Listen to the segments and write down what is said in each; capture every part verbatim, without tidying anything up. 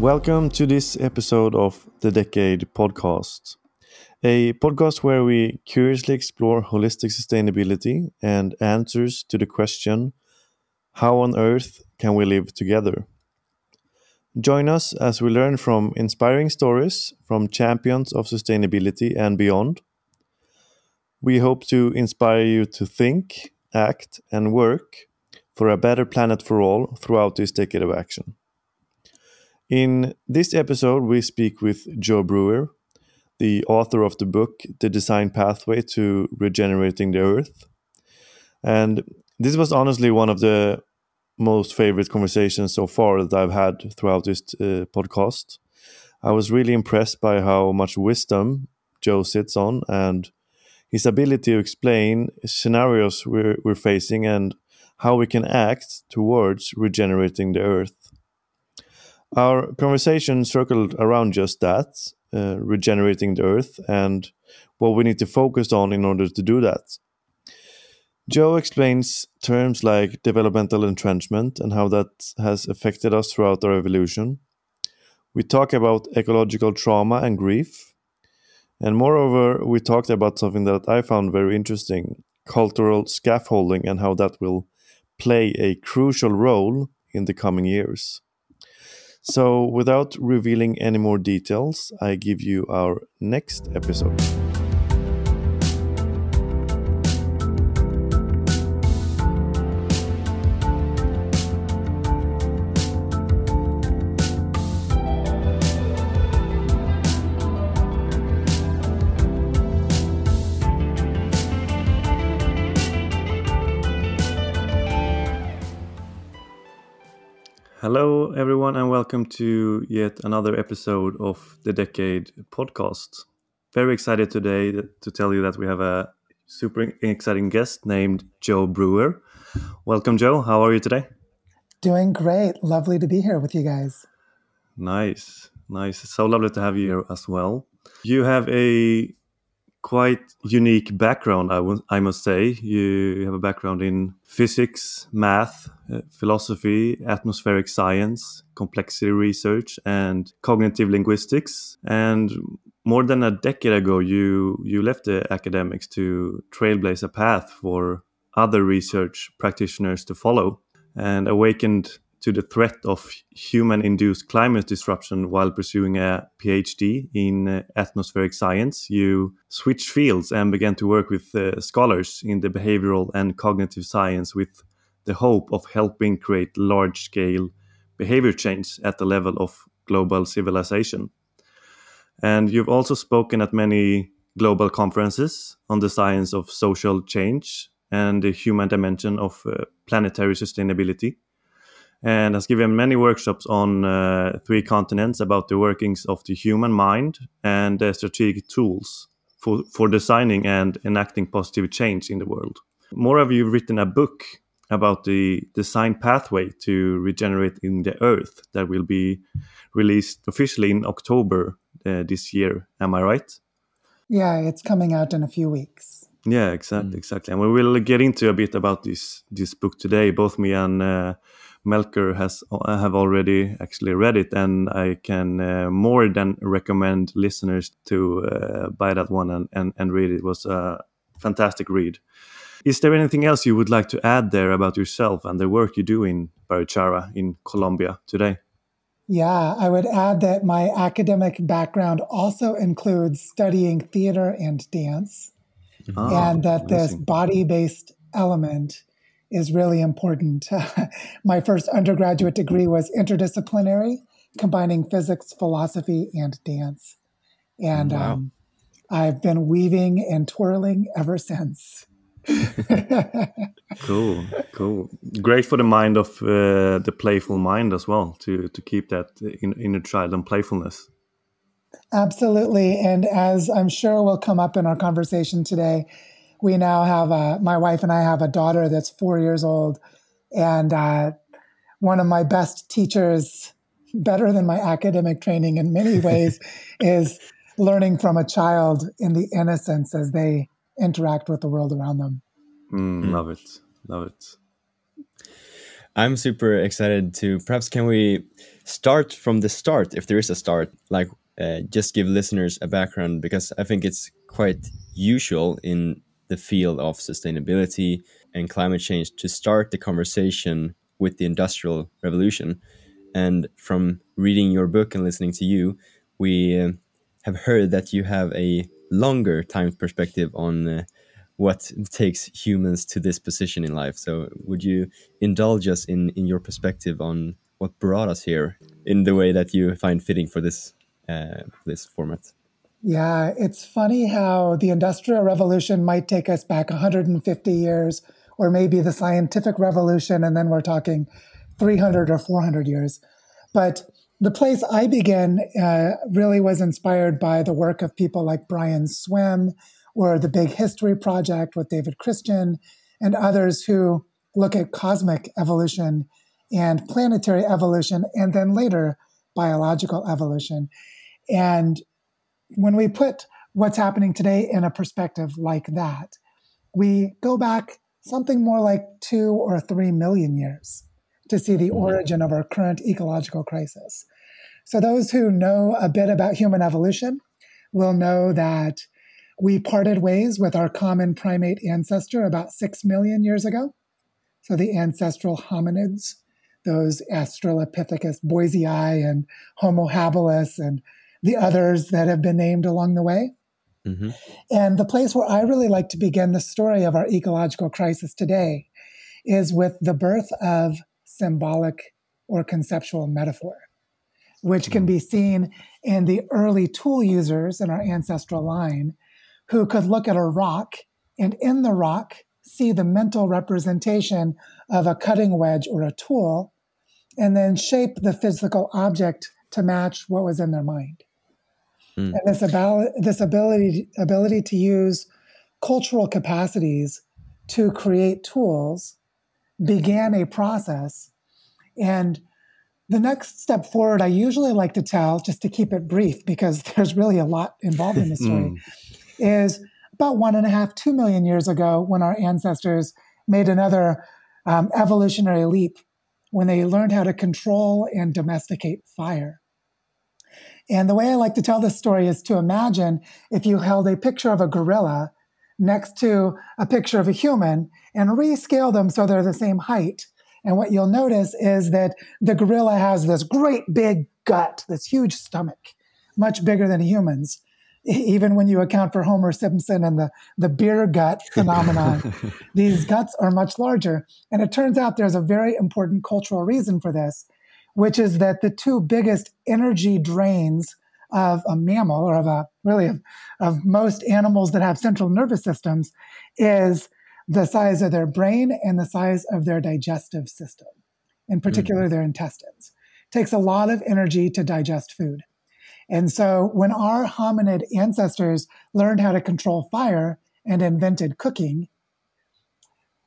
Welcome to this episode of The Decade Podcast, a podcast where we curiously explore holistic sustainability and answers to the question, how on earth can we live together? Join us as we learn from inspiring stories from champions of sustainability and beyond. We hope to inspire you to think, act, and work for a better planet for all throughout this decade of action. In this episode, we speak with Joe Brewer, the author of the book, The Design Pathway to Regenerating the Earth. And this was honestly one of the most favorite conversations so far that I've had throughout this uh, podcast. I was really impressed by how much wisdom Joe sits on and his ability to explain scenarios we're, we're facing and how we can act towards regenerating the earth. Our conversation circled around just that, uh, regenerating the earth and what we need to focus on in order to do that. Joe explains terms like developmental entrenchment and how that has affected us throughout our evolution. We talk about ecological trauma and grief. And moreover, we talked about something that I found very interesting, cultural scaffolding and how that will play a crucial role in the coming years. So without revealing any more details, I give you our next episode. Hello, everyone, and welcome to yet another episode of The Decade Podcast. Very excited today to tell you that we have a super exciting guest named Joe Brewer. Welcome, Joe. How are you today? Doing great. Lovely to be here with you guys. Nice, nice. So lovely to have you here as well. You have a quite unique background, I, w- I must say. You have a background in physics, math, uh, philosophy, atmospheric science, complexity research, and cognitive linguistics. And more than a decade ago, you, you left the academics to trailblaze a path for other research practitioners to follow and awakened to the threat of human-induced climate disruption while pursuing a PhD in atmospheric science. You switched fields and began to work with uh, scholars in the behavioral and cognitive science with the hope of helping create large-scale behavior change at the level of global civilization. And you've also spoken at many global conferences on the science of social change and the human dimension of uh, planetary sustainability, and has given many workshops on uh, three continents about the workings of the human mind and the strategic tools for, for designing and enacting positive change in the world. Moreover, you've written a book about the design pathway to regenerating the earth that will be released officially in October uh, this year. Am I right? Yeah, it's coming out in a few weeks. Yeah, exactly, exactly. And we will get into a bit about this this book today. Both me and Uh, Melker has have already actually read it, and I can uh, more than recommend listeners to uh, buy that one and, and, and read it. It was a fantastic read. Is there anything else you would like to add there about yourself and the work you do in Barichara in Colombia today? Yeah, I would add that my academic background also includes studying theater and dance, ah, and that amazing. This body-based element is really important. My first undergraduate degree was interdisciplinary, combining physics, philosophy, and dance. And wow. um, I've been weaving and twirling ever since. Cool, cool. Great for the mind of uh, the playful mind as well, to, to keep that in, inner child and playfulness. Absolutely. And as I'm sure will come up in our conversation today, we now have, a, my wife and I have a daughter that's four years old, and uh, one of my best teachers, better than my academic training in many ways, is learning from a child in the innocence as they interact with the world around them. Mm, love it. Love it. I'm super excited to, perhaps can we start from the start, if there is a start, like uh, just give listeners a background, because I think it's quite usual in the field of sustainability and climate change to start the conversation with the Industrial Revolution. And from reading your book and listening to you, we uh, have heard that you have a longer time perspective on uh, what takes humans to this position in life. So would you indulge us in, in your perspective on what brought us here in the way that you find fitting for this uh, this format? Yeah, it's funny how the Industrial Revolution might take us back one hundred fifty years, or maybe the Scientific Revolution, and then we're talking three hundred or four hundred years. But the place I began uh, really was inspired by the work of people like Brian Swim, or the Big History Project with David Christian, and others who look at cosmic evolution and planetary evolution, and then later biological evolution. And when we put what's happening today in a perspective like that, we go back something more like two or three million years to see the origin of our current ecological crisis. So those who know a bit about human evolution will know that we parted ways with our common primate ancestor about six million years ago. So the ancestral hominids, those Australopithecus boisei and Homo habilis and the others that have been named along the way. Mm-hmm. And the place where I really like to begin the story of our ecological crisis today is with the birth of symbolic or conceptual metaphor, which mm-hmm. can be seen in the early tool users in our ancestral line who could look at a rock and in the rock see the mental representation of a cutting wedge or a tool, and then shape the physical object to match what was in their mind. Mm. And this, about, this ability, ability to use cultural capacities to create tools began a process. And the next step forward, I usually like to tell, just to keep it brief, because there's really a lot involved in this story, mm. is about one and a half, two million years ago when our ancestors made another um, evolutionary leap when they learned how to control and domesticate fire. And the way I like to tell this story is to imagine if you held a picture of a gorilla next to a picture of a human and rescale them so they're the same height. And what you'll notice is that the gorilla has this great big gut, this huge stomach, much bigger than humans, even when you account for Homer Simpson and the, the beer gut phenomenon. These guts are much larger. And it turns out there's a very important cultural reason for this, which is that the two biggest energy drains of a mammal, or of a really of, of most animals that have central nervous systems, is the size of their brain and the size of their digestive system, in particular mm-hmm. their intestines. It takes a lot of energy to digest food. And so when our hominid ancestors learned how to control fire and invented cooking,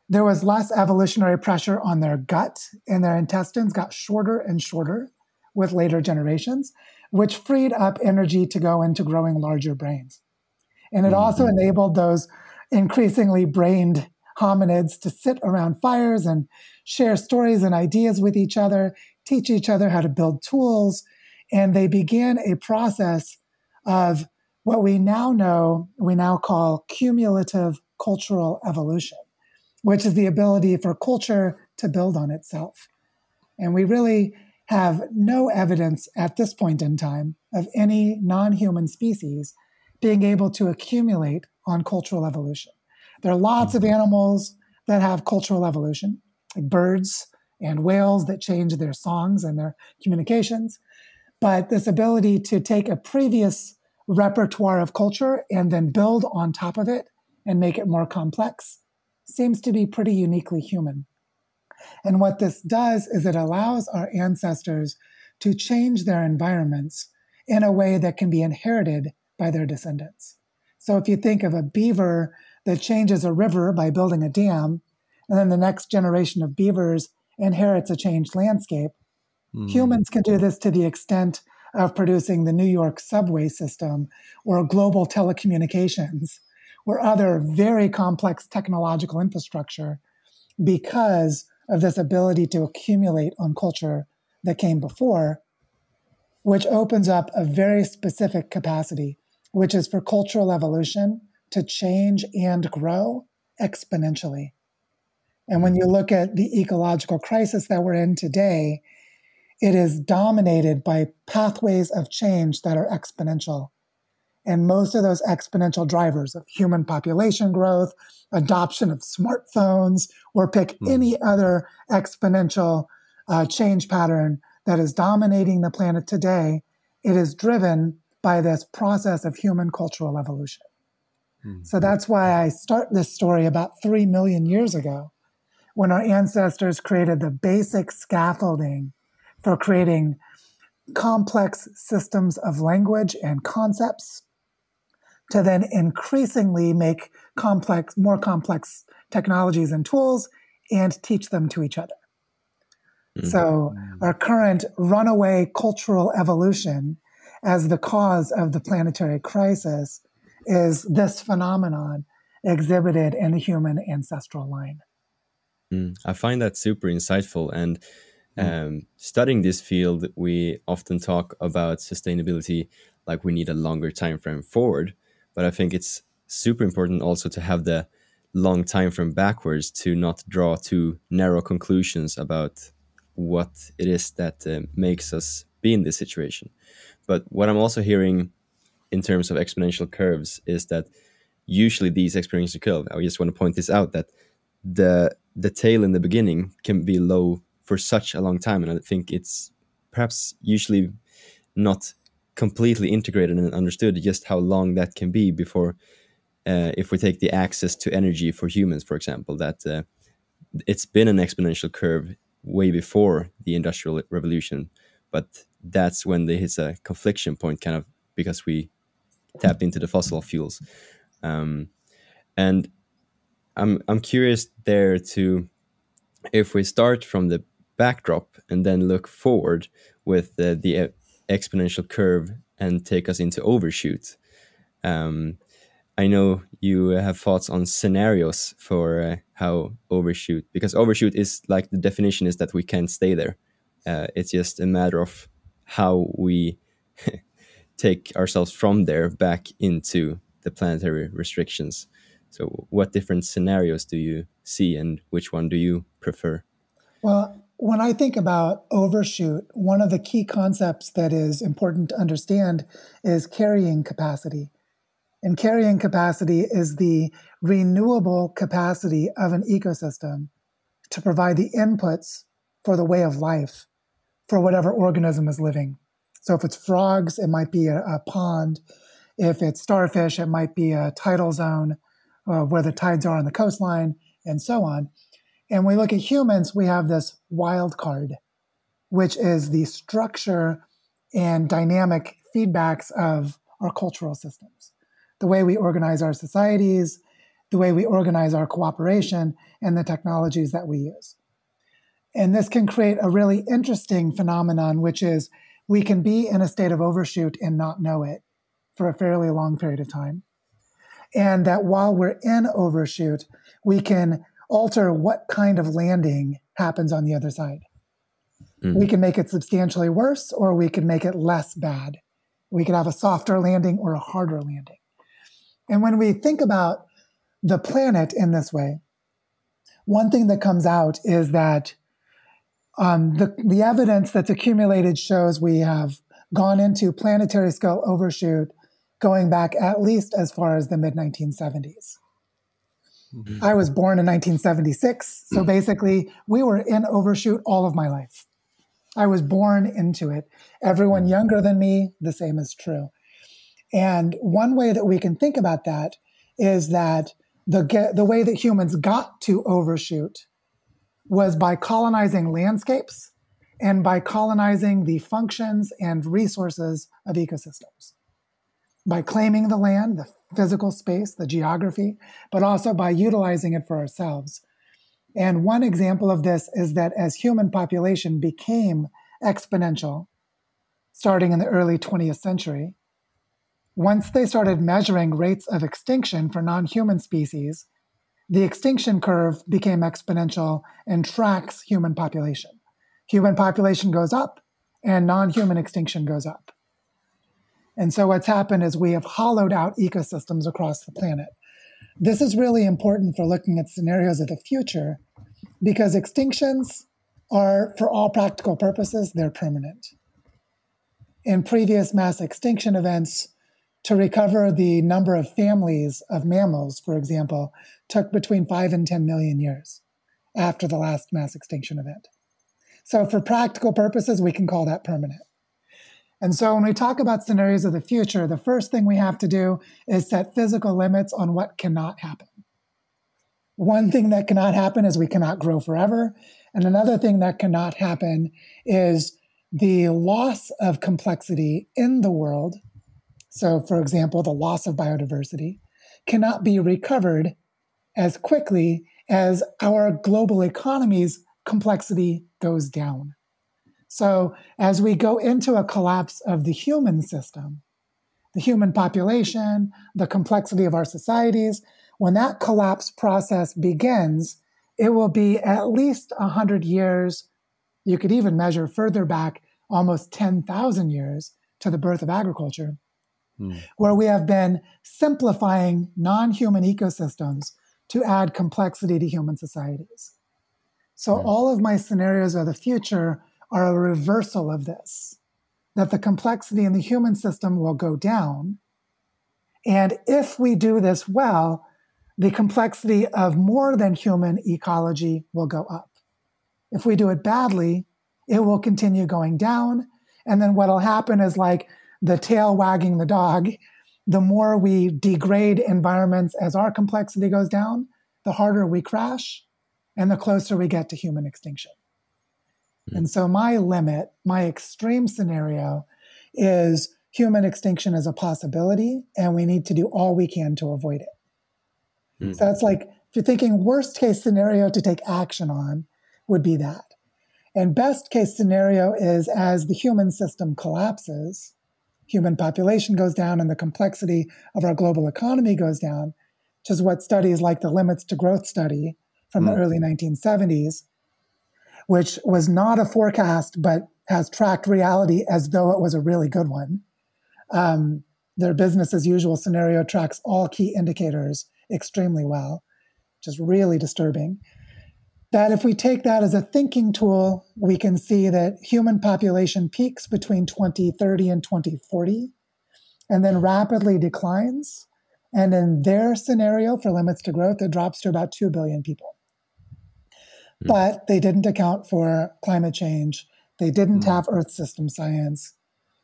there was less evolutionary pressure on their gut, and their intestines got shorter and shorter with later generations, which freed up energy to go into growing larger brains. And it mm-hmm. also enabled those increasingly brained hominids to sit around fires and share stories and ideas with each other, teach each other how to build tools. And they began a process of what we now know, we now call cumulative cultural evolution, which is the ability for culture to build on itself. And we really have no evidence at this point in time of any non-human species being able to accumulate on cultural evolution. There are lots of animals that have cultural evolution, like birds and whales that change their songs and their communications. But this ability to take a previous repertoire of culture and then build on top of it and make it more complex seems to be pretty uniquely human. And what this does is it allows our ancestors to change their environments in a way that can be inherited by their descendants. So if you think of a beaver that changes a river by building a dam, and then the next generation of beavers inherits a changed landscape, humans can do this to the extent of producing the New York subway system or global telecommunications or other very complex technological infrastructure because of this ability to accumulate on culture that came before, which opens up a very specific capacity, which is for cultural evolution to change and grow exponentially. And when you look at the ecological crisis that we're in today, it is dominated by pathways of change that are exponential. And most of those exponential drivers of human population growth, adoption of smartphones, or pick mm. any other exponential uh, change pattern that is dominating the planet today, it is driven by this process of human cultural evolution. Mm. So that's why I start this story about three million years ago, when our ancestors created the basic scaffolding for creating complex systems of language and concepts, to then increasingly make complex, more complex technologies and tools and teach them to each other. Mm-hmm. So our current runaway cultural evolution as the cause of the planetary crisis is this phenomenon exhibited in the human ancestral line. Mm, I find that super insightful. And Um, studying this field, we often talk about sustainability like we need a longer time frame forward, but I think it's super important also to have the long time frame backwards to not draw too narrow conclusions about what it is that uh, makes us be in this situation. But what I'm also hearing in terms of exponential curves is that usually these exponential curves, I just want to point this out, that the the tail in the beginning can be low for such a long time, and I think it's perhaps usually not completely integrated and understood just how long that can be before, uh, if we take the access to energy for humans, for example, that uh, it's been an exponential curve way before the Industrial Revolution, but that's when there is a confliction point, kind of, because we tapped into the fossil fuels. Um, and I'm I'm curious there to, if we start from the backdrop and then look forward with the, the exponential curve and take us into overshoot. Um, I know you have thoughts on scenarios for uh, how overshoot, because overshoot is like, the definition is that we can't stay there. Uh, it's just a matter of how we take ourselves from there back into the planetary restrictions. So what different scenarios do you see, and which one do you prefer? Well, when I think about overshoot, one of the key concepts that is important to understand is carrying capacity. And carrying capacity is the renewable capacity of an ecosystem to provide the inputs for the way of life for whatever organism is living. So if it's frogs, it might be a, a pond. If it's starfish, it might be a tidal zone, Uh, where the tides are on the coastline, and so on. And when we look at humans, we have this wild card, which is the structure and dynamic feedbacks of our cultural systems, the way we organize our societies, the way we organize our cooperation, and the technologies that we use. And this can create a really interesting phenomenon, which is we can be in a state of overshoot and not know it for a fairly long period of time. And that while we're in overshoot, we can alter what kind of landing happens on the other side. Mm. We can make it substantially worse, or we can make it less bad. We could have a softer landing or a harder landing. And when we think about the planet in this way, one thing that comes out is that um, the, the evidence that's accumulated shows we have gone into planetary scale overshoot going back at least as far as the mid nineteen seventies. Mm-hmm. I was born in nineteen seventy-six, so basically we were in overshoot all of my life. I was born into it. Everyone younger than me, the same is true. And one way that we can think about that is that the, ge- the way that humans got to overshoot was by colonizing landscapes and by colonizing the functions and resources of ecosystems, by claiming the land, the physical space, the geography, but also by utilizing it for ourselves. And one example of this is that as human population became exponential, starting in the early twentieth century, once they started measuring rates of extinction for non-human species, the extinction curve became exponential and tracks human population. Human population goes up and non-human extinction goes up. And so what's happened is we have hollowed out ecosystems across the planet. This is really important for looking at scenarios of the future because extinctions are, for all practical purposes, they're permanent. In previous mass extinction events, to recover the number of families of mammals, for example, took between five and ten million years after the last mass extinction event. So for practical purposes, we can call that permanent. And so when we talk about scenarios of the future, the first thing we have to do is set physical limits on what cannot happen. One thing that cannot happen is we cannot grow forever. And another thing that cannot happen is the loss of complexity in the world. So, for example, the loss of biodiversity cannot be recovered as quickly as our global economy's complexity goes down. So as we go into a collapse of the human system, the human population, the complexity of our societies, when that collapse process begins, it will be at least one hundred years. You could even measure further back, almost ten thousand years to the birth of agriculture, mm. where we have been simplifying non-human ecosystems to add complexity to human societies. So yeah. all of my scenarios of the future are a reversal of this, that the complexity in the human system will go down. And if we do this well, the complexity of more than human ecology will go up. If we do it badly, it will continue going down. And then what'll happen is like the tail wagging the dog, the more we degrade environments as our complexity goes down, the harder we crash and the closer we get to human extinction. And so my limit, my extreme scenario is human extinction is a possibility and we need to do all we can to avoid it. Mm. So it's like, if you're thinking worst case scenario to take action on would be that. And best case scenario is as the human system collapses, human population goes down and the complexity of our global economy goes down, which is what studies like the Limits to Growth study from mm. the early nineteen seventies, which was not a forecast, but has tracked reality as though it was a really good one. Um, their business as usual scenario tracks all key indicators extremely well, which is really disturbing. That if we take that as a thinking tool, we can see that human population peaks between twenty thirty and twenty forty, and then rapidly declines. And in their scenario for Limits to Growth, it drops to about two billion people. But they didn't account for climate change. They didn't mm-hmm. have Earth system science.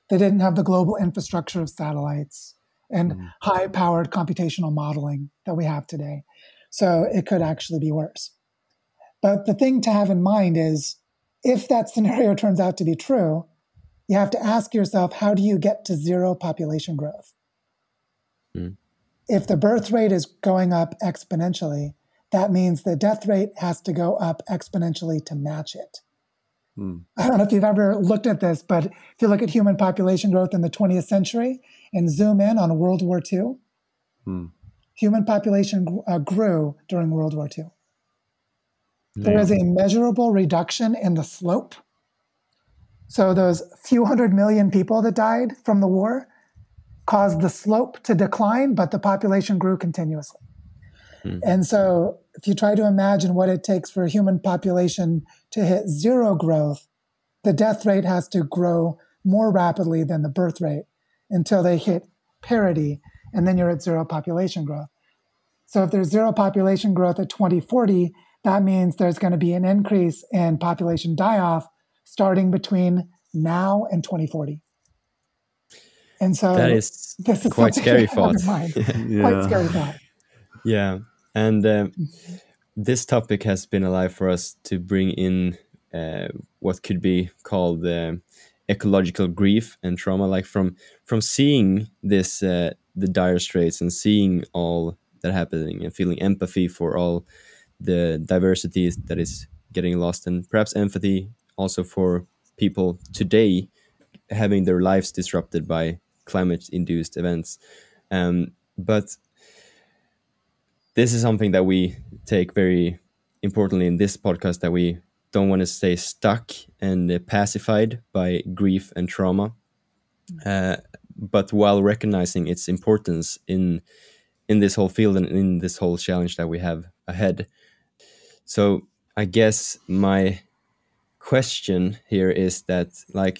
They didn't have the global infrastructure of satellites and mm-hmm. high-powered computational modeling that we have today. So it could actually be worse. But the thing to have in mind is, if that scenario turns out to be true, you have to ask yourself, how do you get to zero population growth? Mm-hmm. If the birth rate is going up exponentially, that means the death rate has to go up exponentially to match it. Hmm. I don't know if you've ever looked at this, but if you look at human population growth in the twentieth century and zoom in on World War Two, hmm. human population uh, grew during World War Two. Yeah. There is a measurable reduction in the slope. So those few hundred million people that died from the war caused the slope to decline, but the population grew continuously. And so if you try to imagine what it takes for a human population to hit zero growth, the death rate has to grow more rapidly than the birth rate until they hit parity, and then you're at zero population growth. So if there's zero population growth at twenty forty, that means there's going to be an increase in population die-off starting between now and twenty forty. And so that is, this is quite scary thought. yeah. Quite scary thought. Yeah. And um, this topic has been alive for us to bring in uh, what could be called uh, ecological grief and trauma, like from from seeing this, uh, the dire straits and seeing all that happening and feeling empathy for all the diversity that is getting lost, and perhaps empathy also for people today having their lives disrupted by climate-induced events. Um, but this is something that we take very importantly in this podcast, that we don't want to stay stuck and uh, pacified by grief and trauma, uh, but while recognizing its importance in in this whole field and in this whole challenge that we have ahead. So I guess my question here is that, like,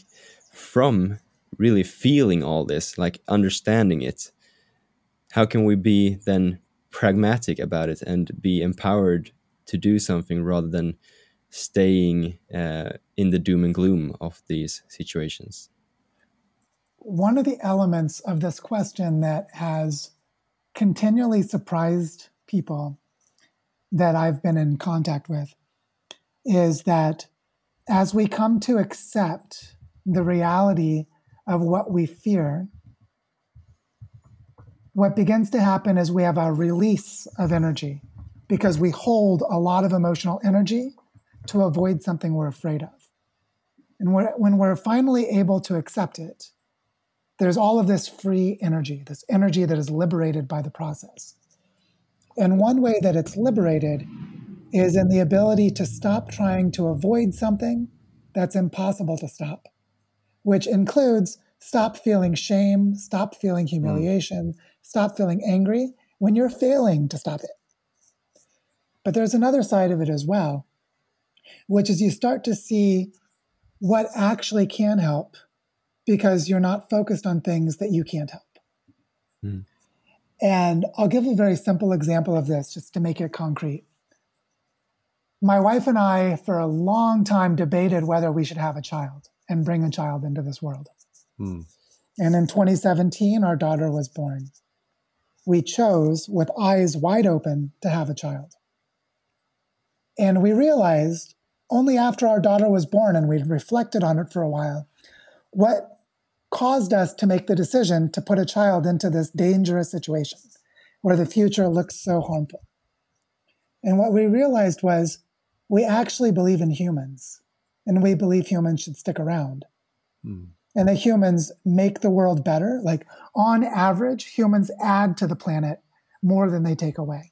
from really feeling all this, like understanding it, how can we be then pragmatic about it and be empowered to do something rather than staying uh, in the doom and gloom of these situations? One of the elements of this question that has continually surprised people that I've been in contact with is that as we come to accept the reality of what we fear, what begins to happen is we have a release of energy, because we hold a lot of emotional energy to avoid something we're afraid of. And we're, when we're finally able to accept it, there's all of this free energy, this energy that is liberated by the process. And one way that it's liberated is in the ability to stop trying to avoid something that's impossible to stop, which includes stop feeling shame, stop feeling humiliation, mm. stop feeling angry when you're failing to stop it. But there's another side of it as well, which is you start to see what actually can help, because you're not focused on things that you can't help. Mm. And I'll give a very simple example of this just to make it concrete. My wife and I, for a long time, debated whether we should have a child and bring a child into this world. Mm. And in twenty seventeen, our daughter was born. We chose, with eyes wide open, to have a child. And we realized only after our daughter was born, and we'd reflected on it for a while, what caused us to make the decision to put a child into this dangerous situation where the future looks so harmful. And what we realized was we actually believe in humans, and we believe humans should stick around. Mm. And that humans make the world better. Like, on average, humans add to the planet more than they take away.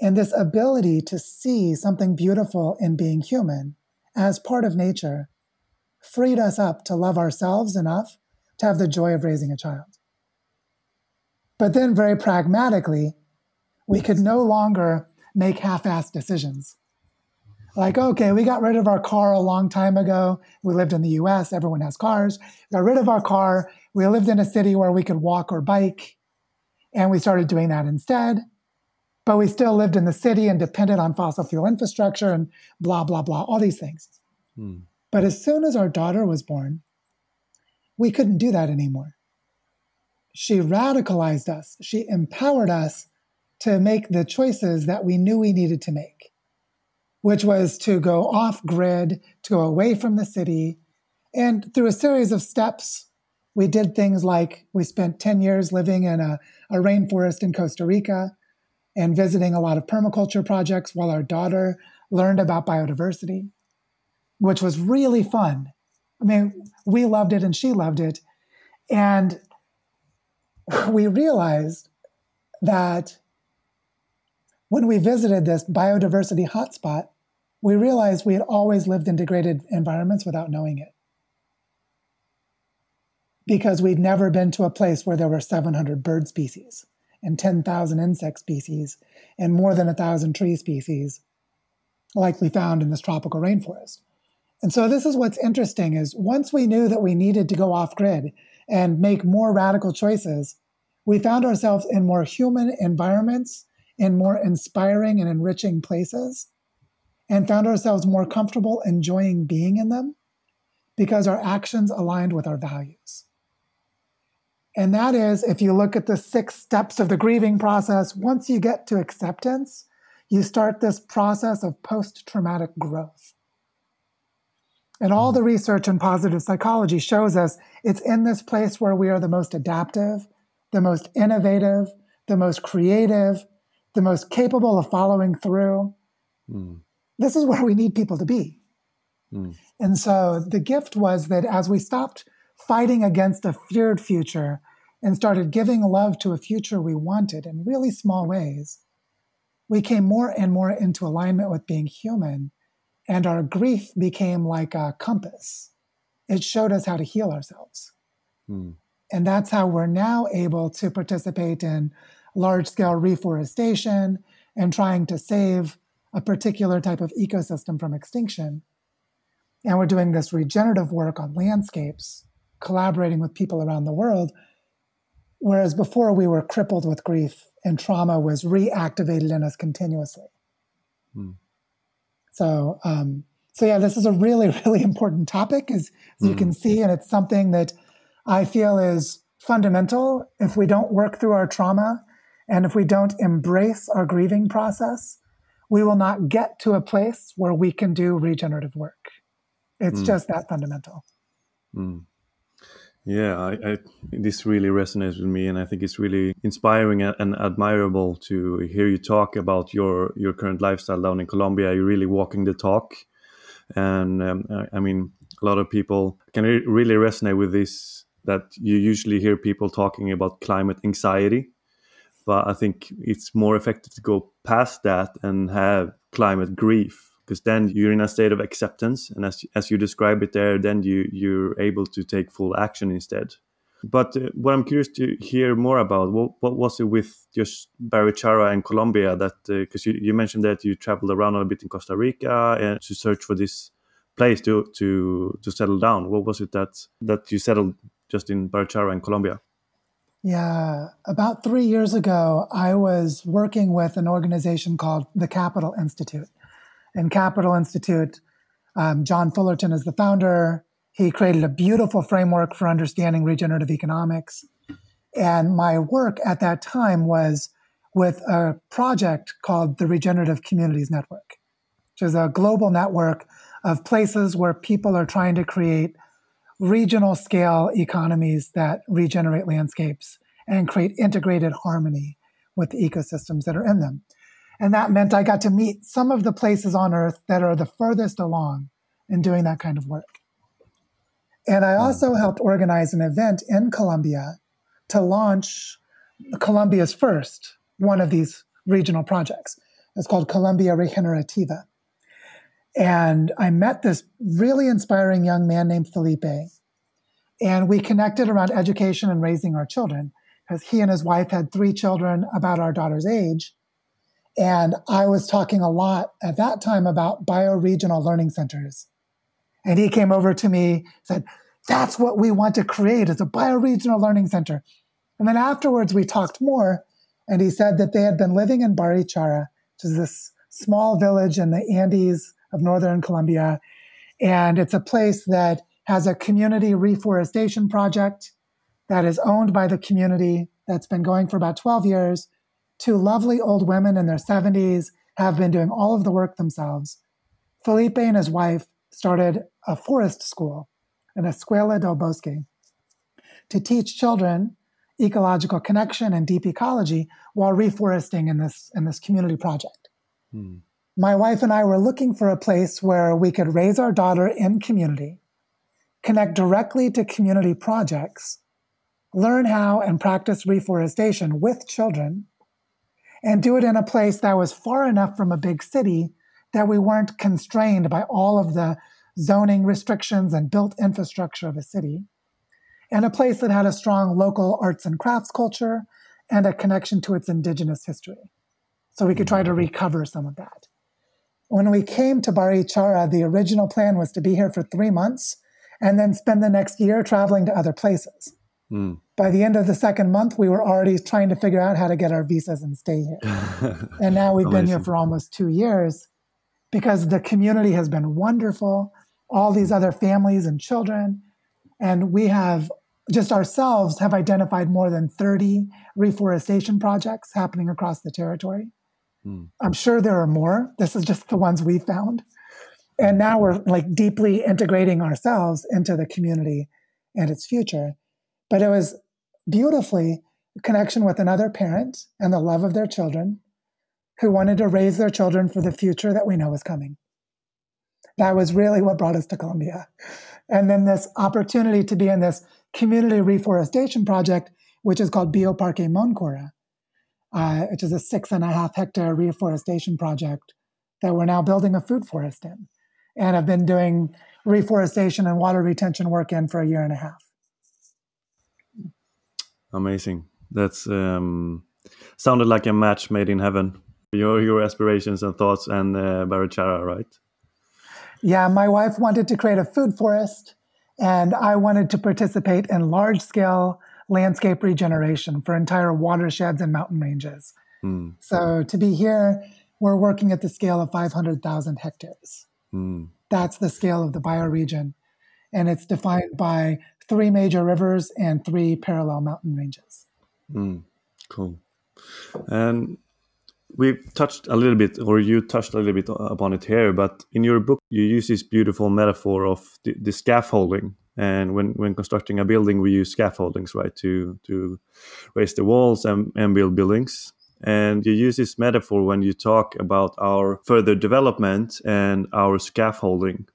And this ability to see something beautiful in being human as part of nature freed us up to love ourselves enough to have the joy of raising a child. But then, very pragmatically, we could no longer make half-assed decisions. Like, okay, we got rid of our car a long time ago. We lived in the U S, everyone has cars. We got rid of our car. We lived in a city where we could walk or bike, and we started doing that instead. But we still lived in the city and depended on fossil fuel infrastructure and blah, blah, blah, all these things. Hmm. But as soon as our daughter was born, we couldn't do that anymore. She radicalized us. She empowered us to make the choices that we knew we needed to make, which was to go off grid, to go away from the city. And through a series of steps, we did things like we spent ten years living in a, a rainforest in Costa Rica, and visiting a lot of permaculture projects while our daughter learned about biodiversity, which was really fun. I mean, we loved it and she loved it. And we realized that when we visited this biodiversity hotspot, we realized we had always lived in degraded environments without knowing it, because we'd never been to a place where there were seven hundred bird species and ten thousand insect species, and more than one thousand tree species, like we found in this tropical rainforest. And so this is what's interesting, is once we knew that we needed to go off-grid and make more radical choices, we found ourselves in more human environments, in more inspiring and enriching places, and found ourselves more comfortable enjoying being in them because our actions aligned with our values. And that is, if you look at the six steps of the grieving process, once you get to acceptance, you start this process of post-traumatic growth. And all the research in positive psychology shows us it's in this place where we are the most adaptive, the most innovative, the most creative, the most capable of following through. Mm. This is where we need people to be. Mm. And so the gift was that as we stopped fighting against a feared future and started giving love to a future we wanted in really small ways, we came more and more into alignment with being human, and our grief became like a compass. It showed us how to heal ourselves. Mm. And that's how we're now able to participate in large-scale reforestation and trying to save a particular type of ecosystem from extinction. And we're doing this regenerative work on landscapes, collaborating with people around the world. Whereas before, we were crippled with grief and trauma was reactivated in us continuously. Hmm. So, um, so yeah, this is a really, really important topic, as, as mm. you can see, and it's something that I feel is fundamental. If we don't work through our trauma and if we don't embrace our grieving process, we will not get to a place where we can do regenerative work. It's mm. just that fundamental. Mm. Yeah, I, I, this really resonates with me, and I think it's really inspiring and, and admirable to hear you talk about your, your current lifestyle down in Colombia. You're really walking the talk. And um, I, I mean, a lot of people can re- really resonate with this, that you usually hear people talking about climate anxiety. But I think it's more effective to go past that and have climate grief. Because then you're in a state of acceptance, and as as you describe it there, then you you're able to take full action instead. But uh, what I'm curious to hear more about, what what was it with just Barichara and Colombia that, because uh, you, you mentioned that you traveled around a bit in Costa Rica and to search for this place to to to settle down. What was it that that you settled just in Barichara and Colombia? Yeah, about three years ago, I was working with an organization called the Capital Institute. And Capital Institute, um, John Fullerton is the founder. He created a beautiful framework for understanding regenerative economics. And my work at that time was with a project called the Regenerative Communities Network, which is a global network of places where people are trying to create regional scale economies that regenerate landscapes and create integrated harmony with the ecosystems that are in them. And that meant I got to meet some of the places on Earth that are the furthest along in doing that kind of work. And I also helped organize an event in Colombia to launch Colombia's first one of these regional projects. It's called Colombia Regenerativa. And I met this really inspiring young man named Felipe. And we connected around education and raising our children, because he and his wife had three children about our daughter's age. And I was talking a lot at that time about bioregional learning centers. And he came over to me, said, that's what we want to create, is a bioregional learning center. And then afterwards, we talked more. And he said that they had been living in Barichara, which is this small village in the Andes of northern Colombia. And it's a place that has a community reforestation project that is owned by the community that's been going for about twelve years. Two lovely old women in their seventies have been doing all of the work themselves. Felipe and his wife started a forest school, an Escuela del Bosque, to teach children ecological connection and deep ecology while reforesting in this, in this community project. Hmm. My wife and I were looking for a place where we could raise our daughter in community, connect directly to community projects, learn how and practice reforestation with children, and do it in a place that was far enough from a big city that we weren't constrained by all of the zoning restrictions and built infrastructure of a city, and a place that had a strong local arts and crafts culture and a connection to its indigenous history. So we could try to recover some of that. When we came to Barichara, the original plan was to be here for three months and then spend the next year traveling to other places. Mm. By the end of the second month, we were already trying to figure out how to get our visas and stay here. And now we've been here for almost two years because the community has been wonderful, all these other families and children. And we have, just ourselves, have identified more than thirty reforestation projects happening across the territory. Mm. I'm sure there are more. This is just the ones we found. And now we're like deeply integrating ourselves into the community and its future. But it was beautifully a connection with another parent and the love of their children who wanted to raise their children for the future that we know is coming. That was really what brought us to Colombia. And then this opportunity to be in this community reforestation project, which is called Bio Parque Moncora, uh, which is a six and a half hectare reforestation project that we're now building a food forest in. And I've been doing reforestation and water retention work in for a year and a half. Amazing. That's um, sounded like a match made in heaven. Your your aspirations and thoughts and uh, Barichara, right? Yeah, my wife wanted to create a food forest, and I wanted to participate in large-scale landscape regeneration for entire watersheds and mountain ranges. Mm. So to be here, we're working at the scale of five hundred thousand hectares. Mm. That's the scale of the bioregion, and it's defined by three major rivers and three parallel mountain ranges. Mm. Cool. And we've touched a little bit, or you touched a little bit upon it here, but in your book, you use this beautiful metaphor of the, the scaffolding. And when, when constructing a building, we use scaffoldings, right, to to raise the walls and, and build buildings. And you use this metaphor when you talk about our further development and our scaffolding.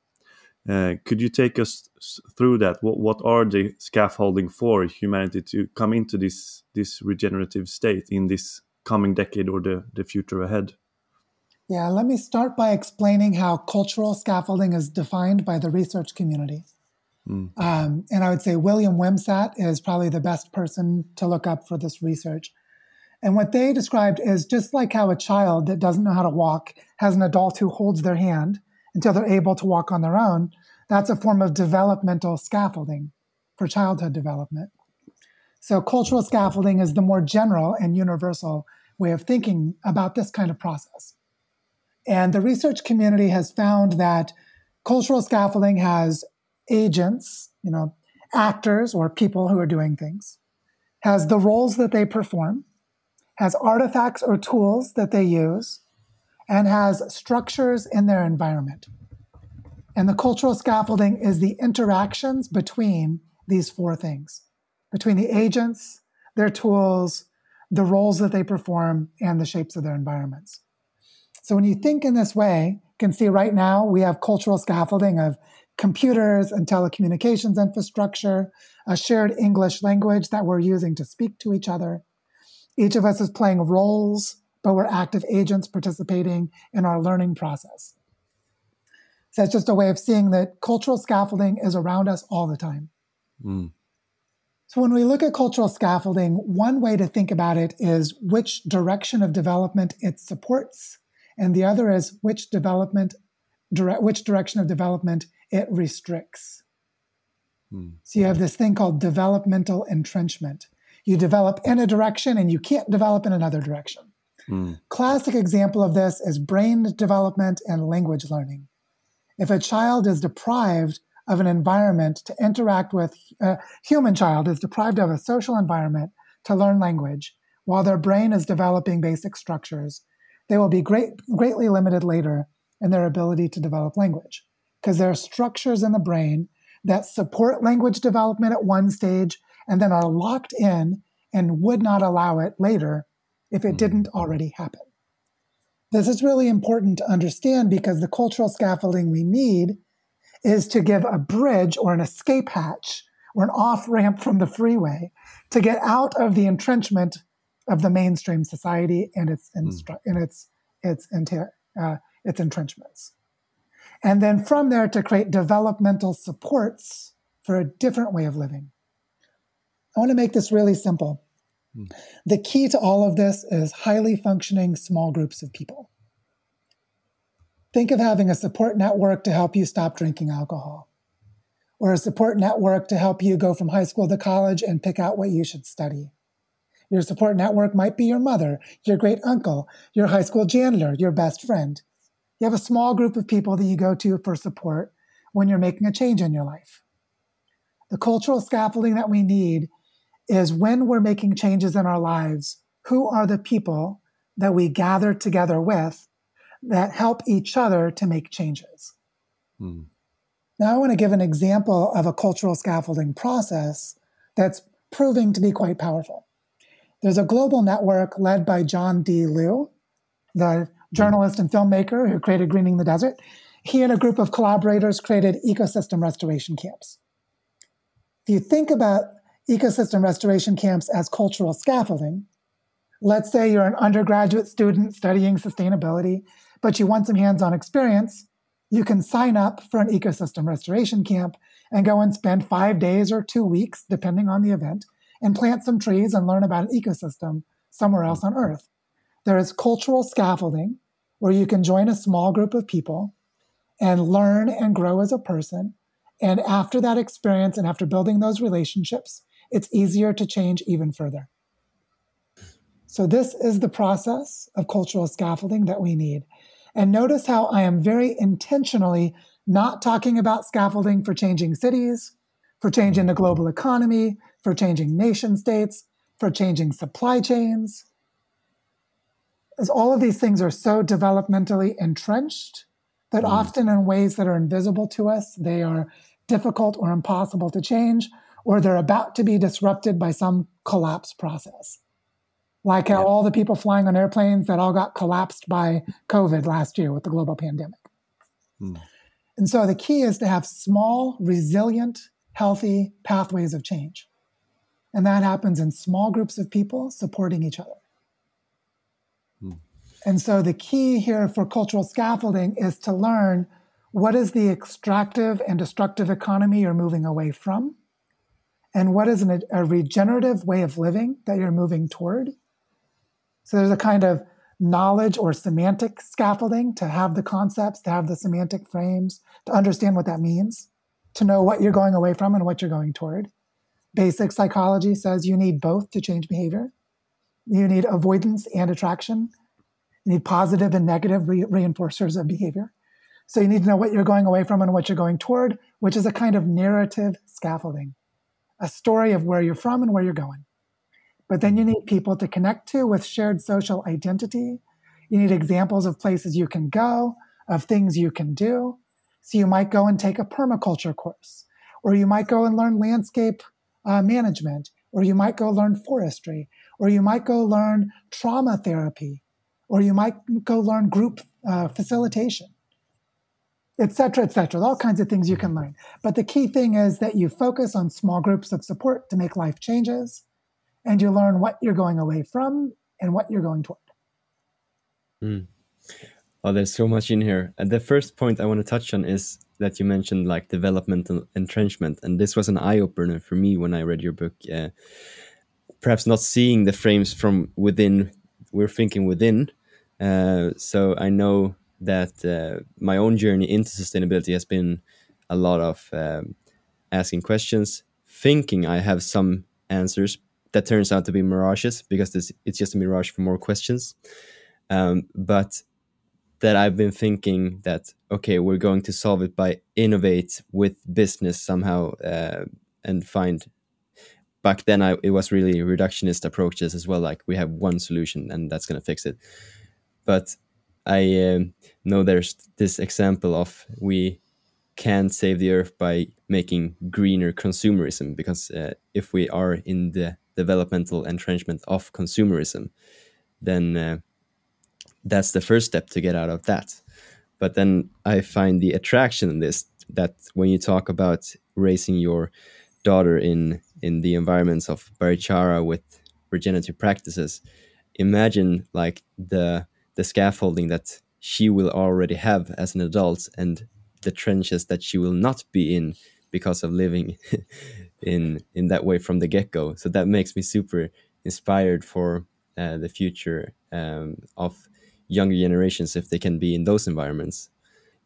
Uh, could you take us through that? What, what are the scaffolding for humanity to come into this this regenerative state in this coming decade or the, the future ahead? Yeah, let me start by explaining how cultural scaffolding is defined by the research community. Mm. Um, and I would say William Wimsatt is probably the best person to look up for this research. And what they described is just like how a child that doesn't know how to walk has an adult who holds their hand until they're able to walk on their own. That's a form of developmental scaffolding for childhood development. So cultural scaffolding is the more general and universal way of thinking about this kind of process. And the research community has found that cultural scaffolding has agents, you know, actors or people who are doing things, has the roles that they perform, has artifacts or tools that they use, and has structures in their environment. And the cultural scaffolding is the interactions between these four things, between the agents, their tools, the roles that they perform, and the shapes of their environments. So when you think in this way, you can see right now we have cultural scaffolding of computers and telecommunications infrastructure, a shared English language that we're using to speak to each other. Each of us is playing roles, but we're active agents participating in our learning process. So that's just a way of seeing that cultural scaffolding is around us all the time. Mm. So when we look at cultural scaffolding, one way to think about it is which direction of development it supports, and the other is which development, dire- which direction of development it restricts. Mm. So you have this thing called developmental entrenchment. You develop in a direction and you can't develop in another direction. Mm. Classic example of this is brain development and language learning. If a child is deprived of an environment to interact with, a human child is deprived of a social environment to learn language while their brain is developing basic structures, they will be great, greatly limited later in their ability to develop language because there are structures in the brain that support language development at one stage and then are locked in and would not allow it later if it didn't already happen. This is really important to understand because the cultural scaffolding we need is to give a bridge or an escape hatch or an off-ramp from the freeway to get out of the entrenchment of the mainstream society and its instru- mm. and its its uh, its entrenchments. And then from there to create developmental supports for a different way of living. I want to make this really simple. Mm. The key to all of this is highly functioning small groups of people. Think of having a support network to help you stop drinking alcohol, or a support network to help you go from high school to college and pick out what you should study. Your support network might be your mother, your great uncle, your high school janitor, your best friend. You have a small group of people that you go to for support when you're making a change in your life. The cultural scaffolding that we need is when we're making changes in our lives, who are the people that we gather together with that help each other to make changes? Mm. Now, I want to give an example of a cultural scaffolding process that's proving to be quite powerful. There's a global network led by John D. Liu, the journalist and filmmaker who created Greening the Desert. He and a group of collaborators created Ecosystem Restoration Camps. If you think about ecosystem restoration camps as cultural scaffolding, Let's say you're an undergraduate student studying sustainability, but you want some hands-on experience. You can sign up for an ecosystem restoration camp and go and spend five days or two weeks, depending on the event, and plant some trees and learn about an ecosystem somewhere else on Earth. There is cultural scaffolding, where you can join a small group of people and learn and grow as a person. And after that experience and after building those relationships, it's easier to change even further. So this is the process of cultural scaffolding that we need. And notice how I am very intentionally not talking about scaffolding for changing cities, for changing the global economy, for changing nation states, for changing supply chains. As all of these things are so developmentally entrenched that mm. often in ways that are invisible to us, they are difficult or impossible to change, or they're about to be disrupted by some collapse process. Like how yeah. all the people flying on airplanes that all got collapsed by COVID last year with the global pandemic. Mm. And so the key is to have small, resilient, healthy pathways of change. And that happens in small groups of people supporting each other. Mm. And so the key here for cultural scaffolding is to learn what is the extractive and destructive economy you're moving away from, and what is an, a regenerative way of living that you're moving toward. So there's a kind of knowledge or semantic scaffolding to have the concepts, to have the semantic frames, to understand what that means, to know what you're going away from and what you're going toward. Basic psychology says you need both to change behavior. You need avoidance and attraction. You need positive and negative re- reinforcers of behavior. So you need to know what you're going away from and what you're going toward, which is a kind of narrative scaffolding, a story of where you're from and where you're going. But then you need people to connect to with shared social identity. You need examples of places you can go, of things you can do. So you might go and take a permaculture course, or you might go and learn landscape uh, management, or you might go learn forestry, or you might go learn trauma therapy, or you might go learn group uh, facilitation, et cetera, et cetera. All kinds of things you can learn. But the key thing is that you focus on small groups of support to make life changes, and you learn what you're going away from and what you're going toward. Mm. Oh, there's so much in here. And the first point I want to touch on is that you mentioned like developmental entrenchment. And this was an eye-opener for me when I read your book. Uh, perhaps not seeing the frames from within, we're thinking within. Uh, so I know that uh, my own journey into sustainability has been a lot of um, asking questions, thinking I have some answers that turns out to be mirages because this, it's just a mirage for more questions. Um, but that I've been thinking that, okay, we're going to solve it by innovate with business somehow uh, and find... Back then, I, it was really reductionist approaches as well. Like we have one solution and that's going to fix it. But I uh, know there's this example of we can save the earth by making greener consumerism. Because uh, if we are in the developmental entrenchment of consumerism, then uh, that's the first step to get out of that. But then I find the attraction in this, that when you talk about raising your daughter in in the environments of Barichara with regenerative practices, imagine like the the scaffolding that she will already have as an adult and the trenches that she will not be in because of living in in that way from the get-go. So that makes me super inspired for uh, the future um, of younger generations if they can be in those environments.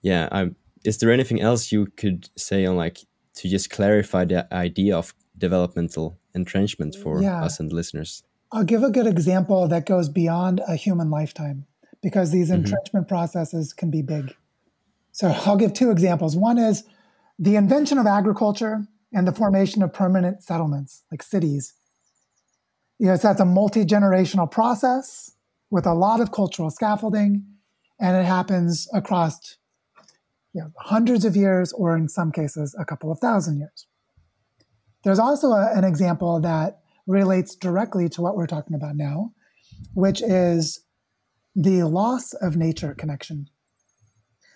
Yeah, I'm, is there anything else you could say on like to just clarify the idea of developmental entrenchment for yeah. us and listeners? I'll give a good example that goes beyond a human lifetime because these mm-hmm. entrenchment processes can be big. So I'll give two examples. One is the invention of agriculture and the formation of permanent settlements, like cities. You know, so that's a multi-generational process with a lot of cultural scaffolding, and it happens across you know, hundreds of years, or in some cases, a couple of thousand years. There's also a, an example that relates directly to what we're talking about now, which is the loss of nature connection,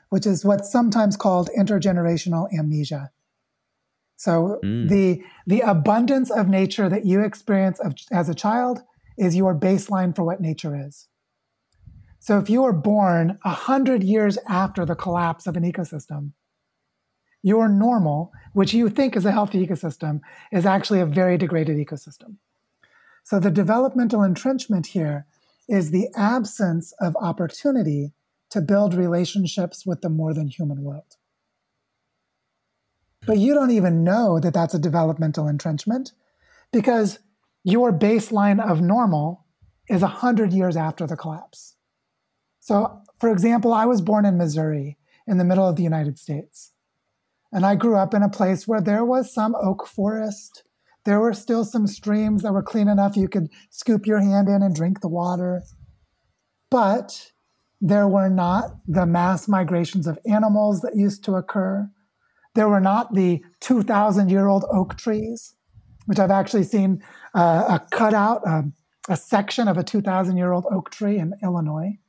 which is what's sometimes called intergenerational amnesia. So mm. the, the abundance of nature that you experience of, as a child is your baseline for what nature is. So if you were born one hundred years after the collapse of an ecosystem, your normal, which you think is a healthy ecosystem, is actually a very degraded ecosystem. So the developmental entrenchment here is the absence of opportunity to build relationships with the more than human world. But you don't even know that that's a developmental entrenchment, because your baseline of normal is one hundred years after the collapse. So, for example, I was born in Missouri, in the middle of the United States. And I grew up in a place where there was some oak forest. There were still some streams that were clean enough you could scoop your hand in and drink the water. But there were not the mass migrations of animals that used to occur. There were not the two thousand year old oak trees, which I've actually seen uh, a cutout, um, a section of a two thousand year old oak tree in Illinois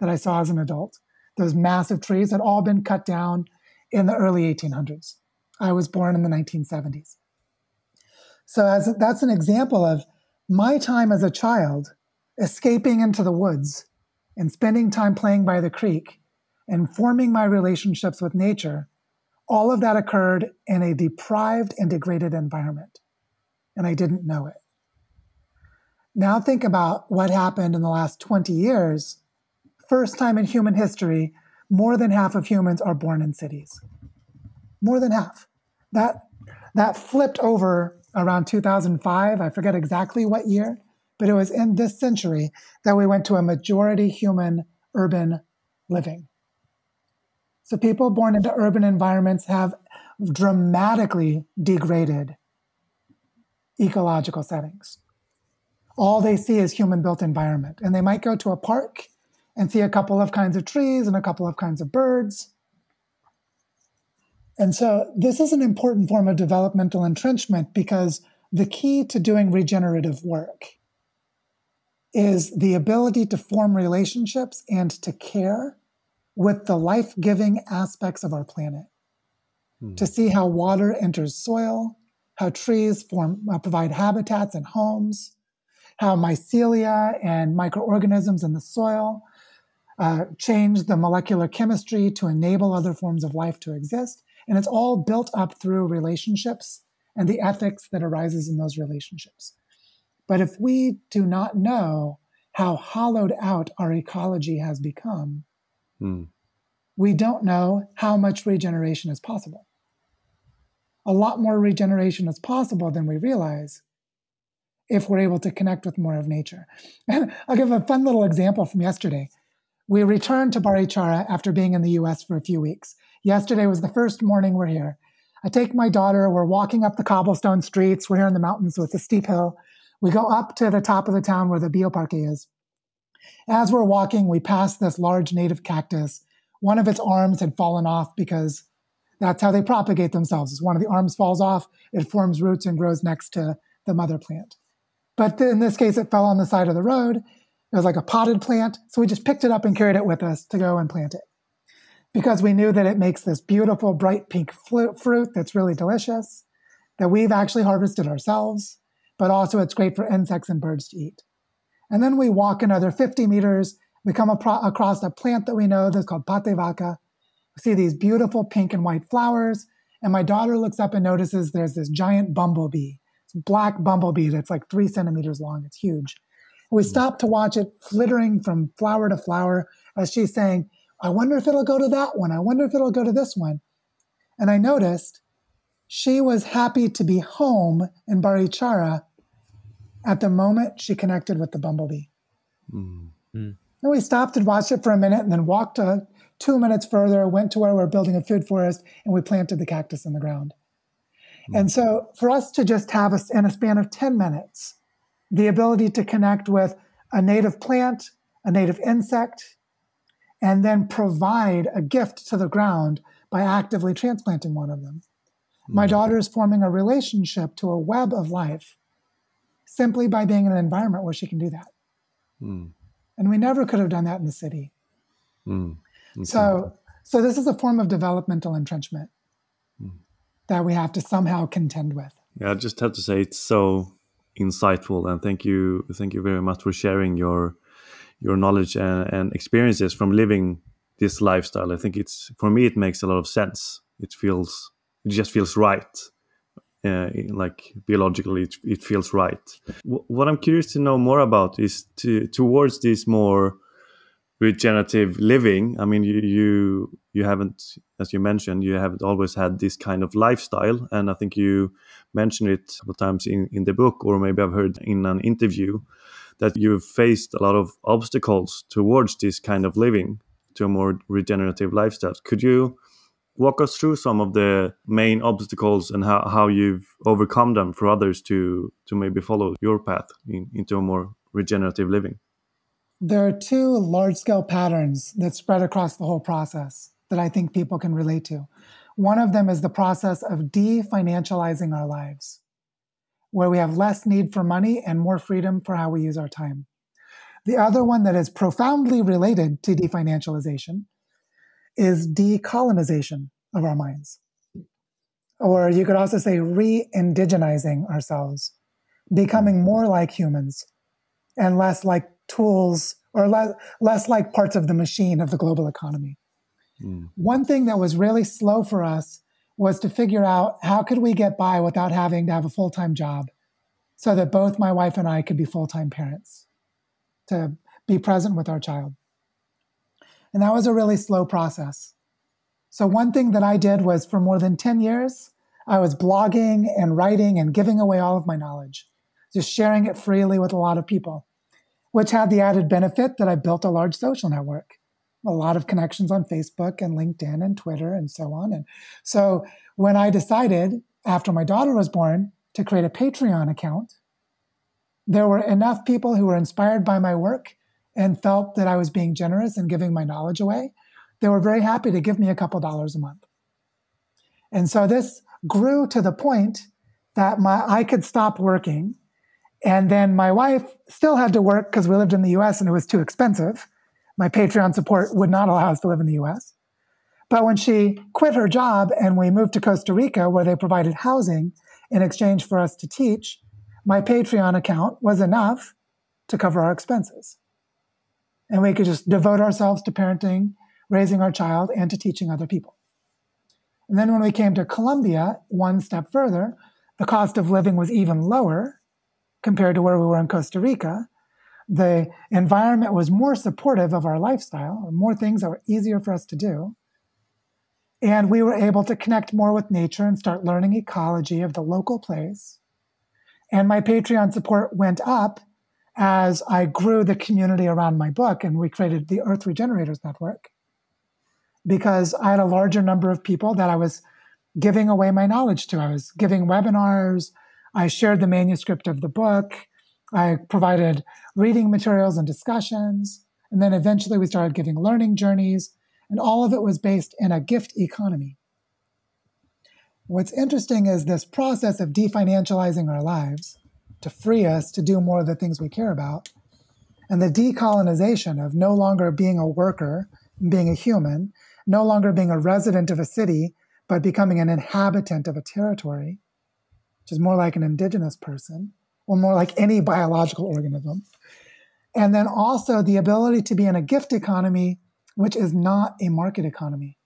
that I saw as an adult. Those massive trees had all been cut down in the early eighteen hundreds. I was born in the nineteen seventies. So as a, that's an example of my time as a child escaping into the woods and spending time playing by the creek and forming my relationships with nature. All of that occurred in a deprived and degraded environment, and I didn't know it. Now think about what happened in the last twenty years. First time in human history, more than half of humans are born in cities. More than half. That, that flipped over around two thousand five. I forget exactly what year, but it was in this century that we went to a majority human urban living. So people born into urban environments have dramatically degraded ecological settings. All they see is human-built environment. And they might go to a park and see a couple of kinds of trees and a couple of kinds of birds. And so this is an important form of developmental entrenchment, because the key to doing regenerative work is the ability to form relationships and to care with the life-giving aspects of our planet, hmm. to see how water enters soil, how trees form, uh, provide habitats and homes, how mycelia and microorganisms in the soil uh, change the molecular chemistry to enable other forms of life to exist. And it's all built up through relationships and the ethics that arises in those relationships. But if we do not know how hollowed out our ecology has become, Hmm. we don't know how much regeneration is possible. A lot more regeneration is possible than we realize if we're able to connect with more of nature. And I'll give a fun little example from yesterday. We returned to Barichara after being in the U S for a few weeks. Yesterday was the first morning we're here. I take my daughter, we're walking up the cobblestone streets. We're here in the mountains with a steep hill. We go up to the top of the town where the Bio Parque is. As we're walking, we pass this large native cactus. One of its arms had fallen off, because that's how they propagate themselves. As one of the arms falls off, it forms roots and grows next to the mother plant. But in this case, it fell on the side of the road. It was like a potted plant. So we just picked it up and carried it with us to go and plant it, because we knew that it makes this beautiful, bright pink fruit that's really delicious, that we've actually harvested ourselves, but also it's great for insects and birds to eat. And then we walk another fifty meters. We come apro- across a plant that we know that's called pate vaca. We see these beautiful pink and white flowers. And my daughter looks up and notices there's this giant bumblebee. It's a black bumblebee that's like three centimeters long. It's huge. And we stop to watch it flittering from flower to flower as she's saying, I wonder if it'll go to that one. I wonder if it'll go to this one. And I noticed she was happy to be home in Barichara at the moment she connected with the bumblebee. Mm-hmm. And we stopped and watched it for a minute, and then walked uh, two minutes further, went to where we were building a food forest, and we planted the cactus in the ground. Mm-hmm. And so for us to just have, a, in a span of ten minutes, the ability to connect with a native plant, a native insect, and then provide a gift to the ground by actively transplanting one of them. Mm-hmm. My daughter is forming a relationship to a web of life simply by being in an environment where she can do that. Mm. And we never could have done that in the city. Mm. So, so this is a form of developmental entrenchment mm. that we have to somehow contend with. Yeah, I just have to say it's so insightful, and thank you, thank you very much for sharing your your knowledge and, and experiences from living this lifestyle. I think it's, for me, it makes a lot of sense. It feels, it just feels right. Uh, like biologically, it, it feels right. W- what I'm curious to know more about is to, towards this more regenerative living. I mean, you, you you haven't, as you mentioned, you haven't always had this kind of lifestyle, and I think you mentioned it a couple times in, in the book, or maybe I've heard in an interview, that you've faced a lot of obstacles towards this kind of living, to a more regenerative lifestyle. Could you walk us through some of the main obstacles and how, how you've overcome them for others to, to maybe follow your path in, into a more regenerative living? There are two large-scale patterns that spread across the whole process that I think people can relate to. One of them is the process of de-financializing our lives, where we have less need for money and more freedom for how we use our time. The other one that is profoundly related to definancialization is decolonization of our minds. Or you could also say re-indigenizing ourselves, becoming more like humans and less like tools, or less, less like parts of the machine of the global economy. Mm. One thing that was really slow for us was to figure out how could we get by without having to have a full-time job so that both my wife and I could be full-time parents, to be present with our child. And that was a really slow process. So one thing that I did was, for more than ten years, I was blogging and writing and giving away all of my knowledge, just sharing it freely with a lot of people, which had the added benefit that I built a large social network, a lot of connections on Facebook and LinkedIn and Twitter and so on. And so when I decided, after my daughter was born, to create a Patreon account, there were enough people who were inspired by my work and felt that I was being generous and giving my knowledge away. They were very happy to give me a couple dollars a month. And so this grew to the point that my I could stop working. And then my wife still had to work because we lived in the U S and it was too expensive. My Patreon support would not allow us to live in the U S. But when she quit her job and we moved to Costa Rica, where they provided housing in exchange for us to teach, my Patreon account was enough to cover our expenses. And we could just devote ourselves to parenting, raising our child, and to teaching other people. And then when we came to Colombia, one step further, the cost of living was even lower compared to where we were in Costa Rica. The environment was more supportive of our lifestyle, more things that were easier for us to do. And we were able to connect more with nature and start learning ecology of the local place. And my Patreon support went up as I grew the community around my book, and we created the Earth Regenerators Network, because I had a larger number of people that I was giving away my knowledge to. I was giving webinars. I shared the manuscript of the book. I provided reading materials and discussions. And then eventually we started giving learning journeys. And all of it was based in a gift economy. What's interesting is this process of definancializing our lives to free us to do more of the things we care about, and the decolonization of no longer being a worker, being a human, no longer being a resident of a city, but becoming an inhabitant of a territory, which is more like an indigenous person, or more like any biological organism. And then also the ability to be in a gift economy, which is not a market economy.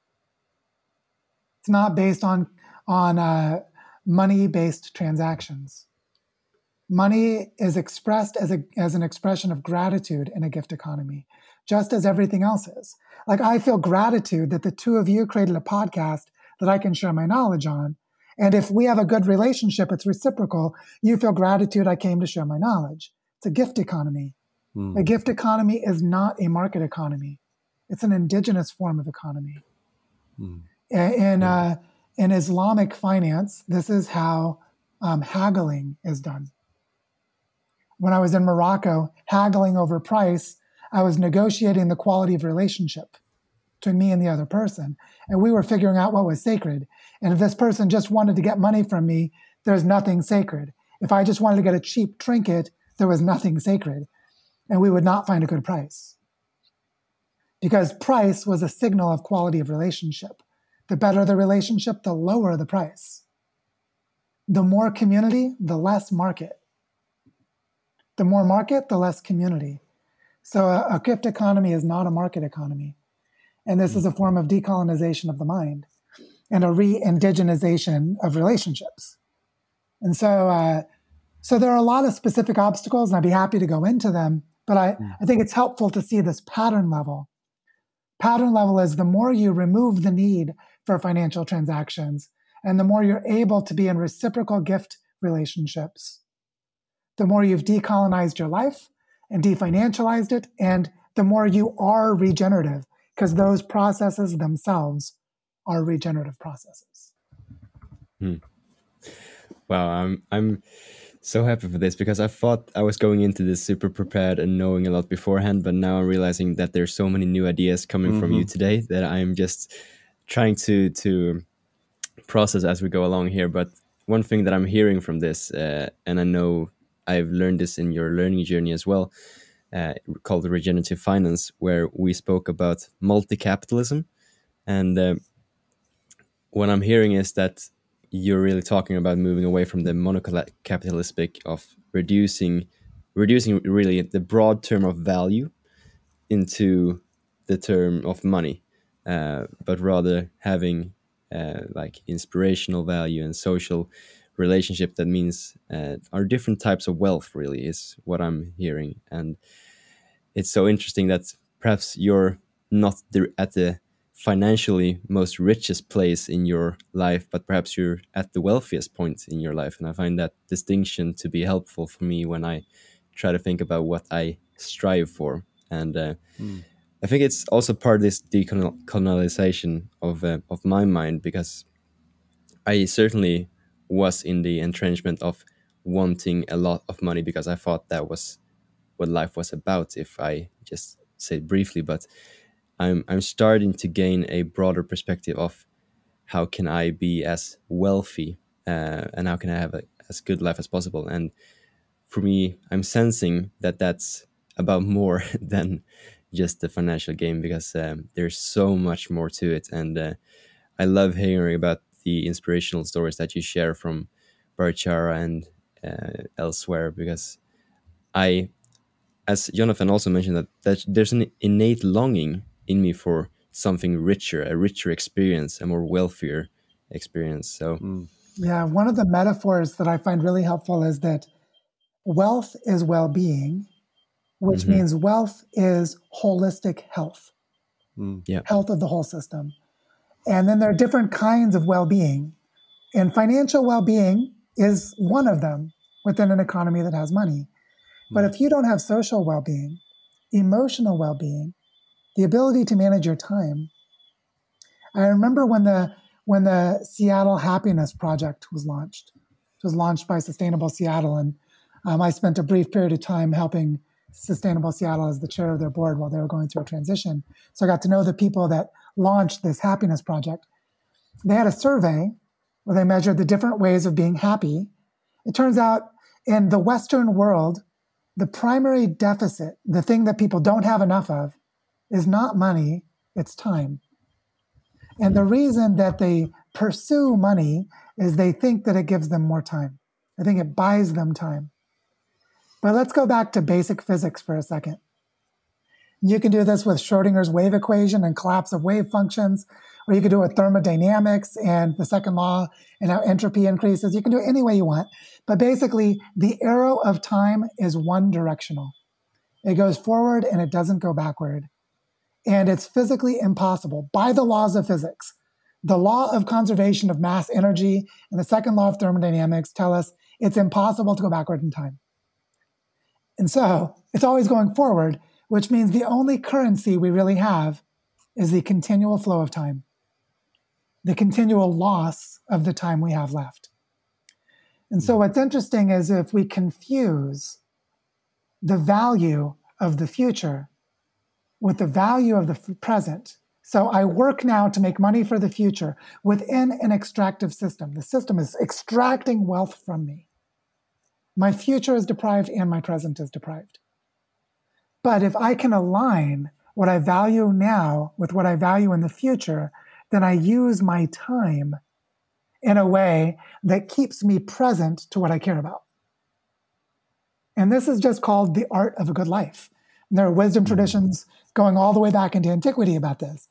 It's not based on on uh, money-based transactions. Money is expressed as a as an expression of gratitude in a gift economy, just as everything else is. Like, I feel gratitude that the two of you created a podcast that I can share my knowledge on. And if we have a good relationship, it's reciprocal. You feel gratitude I came to share my knowledge. It's a gift economy. Mm. A gift economy is not a market economy. It's an indigenous form of economy. Mm. And, and yeah. uh, In Islamic finance, this is how um, haggling is done. When I was in Morocco, haggling over price, I was negotiating the quality of relationship between me and the other person. And we were figuring out what was sacred. And if this person just wanted to get money from me, there's nothing sacred. If I just wanted to get a cheap trinket, there was nothing sacred. And we would not find a good price. Because price was a signal of quality of relationship. The better the relationship, the lower the price. The more community, the less market. The more market, the less community. So a, a gift economy is not a market economy. And this mm-hmm. is a form of decolonization of the mind and a re-indigenization of relationships. And so uh, so there are a lot of specific obstacles, and I'd be happy to go into them, but I, mm-hmm. I think it's helpful to see this pattern level. Pattern level is the more you remove the need for financial transactions and the more you're able to be in reciprocal gift relationships, the more you've decolonized your life and definancialized it, and the more you are regenerative, because those processes themselves are regenerative processes. Hmm. Wow, I'm I'm so happy for this, because I thought I was going into this super prepared and knowing a lot beforehand, but now I'm realizing that there's so many new ideas coming mm-hmm. from you today that I'm just trying to to process as we go along here. But one thing that I'm hearing from this, uh, and I know I've learned this in your learning journey as well, uh, called regenerative finance, where we spoke about multi-capitalism. And uh, what I'm hearing is that you're really talking about moving away from the monocapitalistic of reducing, reducing really the broad term of value into the term of money, uh, but rather having uh, like inspirational value and social relationship that means uh, our different types of wealth, really, is what I'm hearing. And it's so interesting that perhaps you're not the, at the financially most richest place in your life, but perhaps you're at the wealthiest point in your life. And I find that distinction to be helpful for me when I try to think about what I strive for. And uh, mm. I think it's also part of this decolonization of uh, of my mind, because I certainly was in the entrenchment of wanting a lot of money, because I thought that was what life was about, if I just say it briefly. But I'm I'm starting to gain a broader perspective of how can I be as wealthy uh, and how can I have a, as good life as possible. And for me, I'm sensing that that's about more than just the financial game, because um, there's so much more to it. And uh, I love hearing about the inspirational stories that you share from Barichara and uh, elsewhere, because I, as Jonathan also mentioned, that, that there's an innate longing in me for something richer, a richer experience, a more wealthier experience. So, mm. yeah, one of the metaphors that I find really helpful is that wealth is well-being, which mm-hmm. means wealth is holistic health, mm. yeah. health of the whole system. And then there are different kinds of well-being, and financial well-being is one of them within an economy that has money. But mm. if you don't have social well-being, emotional well-being, the ability to manage your time. I remember when the when the Seattle Happiness Project was launched. It was launched by Sustainable Seattle, and um, I spent a brief period of time helping Sustainable Seattle as the chair of their board while they were going through a transition. So I got to know the people that launched this happiness project. They had a survey where they measured the different ways of being happy. It turns out in the Western world, the primary deficit, the thing that people don't have enough of, is not money, it's time. And the reason that they pursue money is they think that it gives them more time. I think it buys them time. But let's go back to basic physics for a second. You can do this with Schrodinger's wave equation and collapse of wave functions, or you can do it with thermodynamics and the second law and how entropy increases. You can do it any way you want. But basically, the arrow of time is one directional. It goes forward and it doesn't go backward. And it's physically impossible by the laws of physics. The law of conservation of mass energy and the second law of thermodynamics tell us it's impossible to go backward in time. And so it's always going forward, which means the only currency we really have is the continual flow of time, the continual loss of the time we have left. And so what's interesting is if we confuse the value of the future with the value of the present. So I work now to make money for the future within an extractive system. The system is extracting wealth from me. My future is deprived and my present is deprived. But if I can align what I value now with what I value in the future, then I use my time in a way that keeps me present to what I care about. And this is just called the art of a good life. And there are wisdom mm. traditions going all the way back into antiquity about this.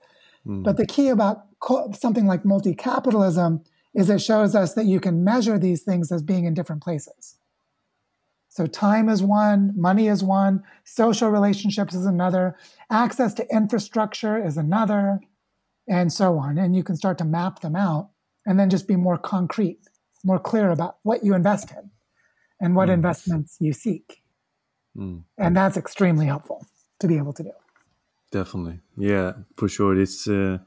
Mm. But the key about co- something like multi-capitalism is it shows us that you can measure these things as being in different places. So time is one, money is one, social relationships is another, access to infrastructure is another, and so on. And you can start to map them out and then just be more concrete, more clear about what you invest in and what mm. investments you seek. Mm. And that's extremely helpful to be able to do. Definitely. Yeah, for sure. It's uh,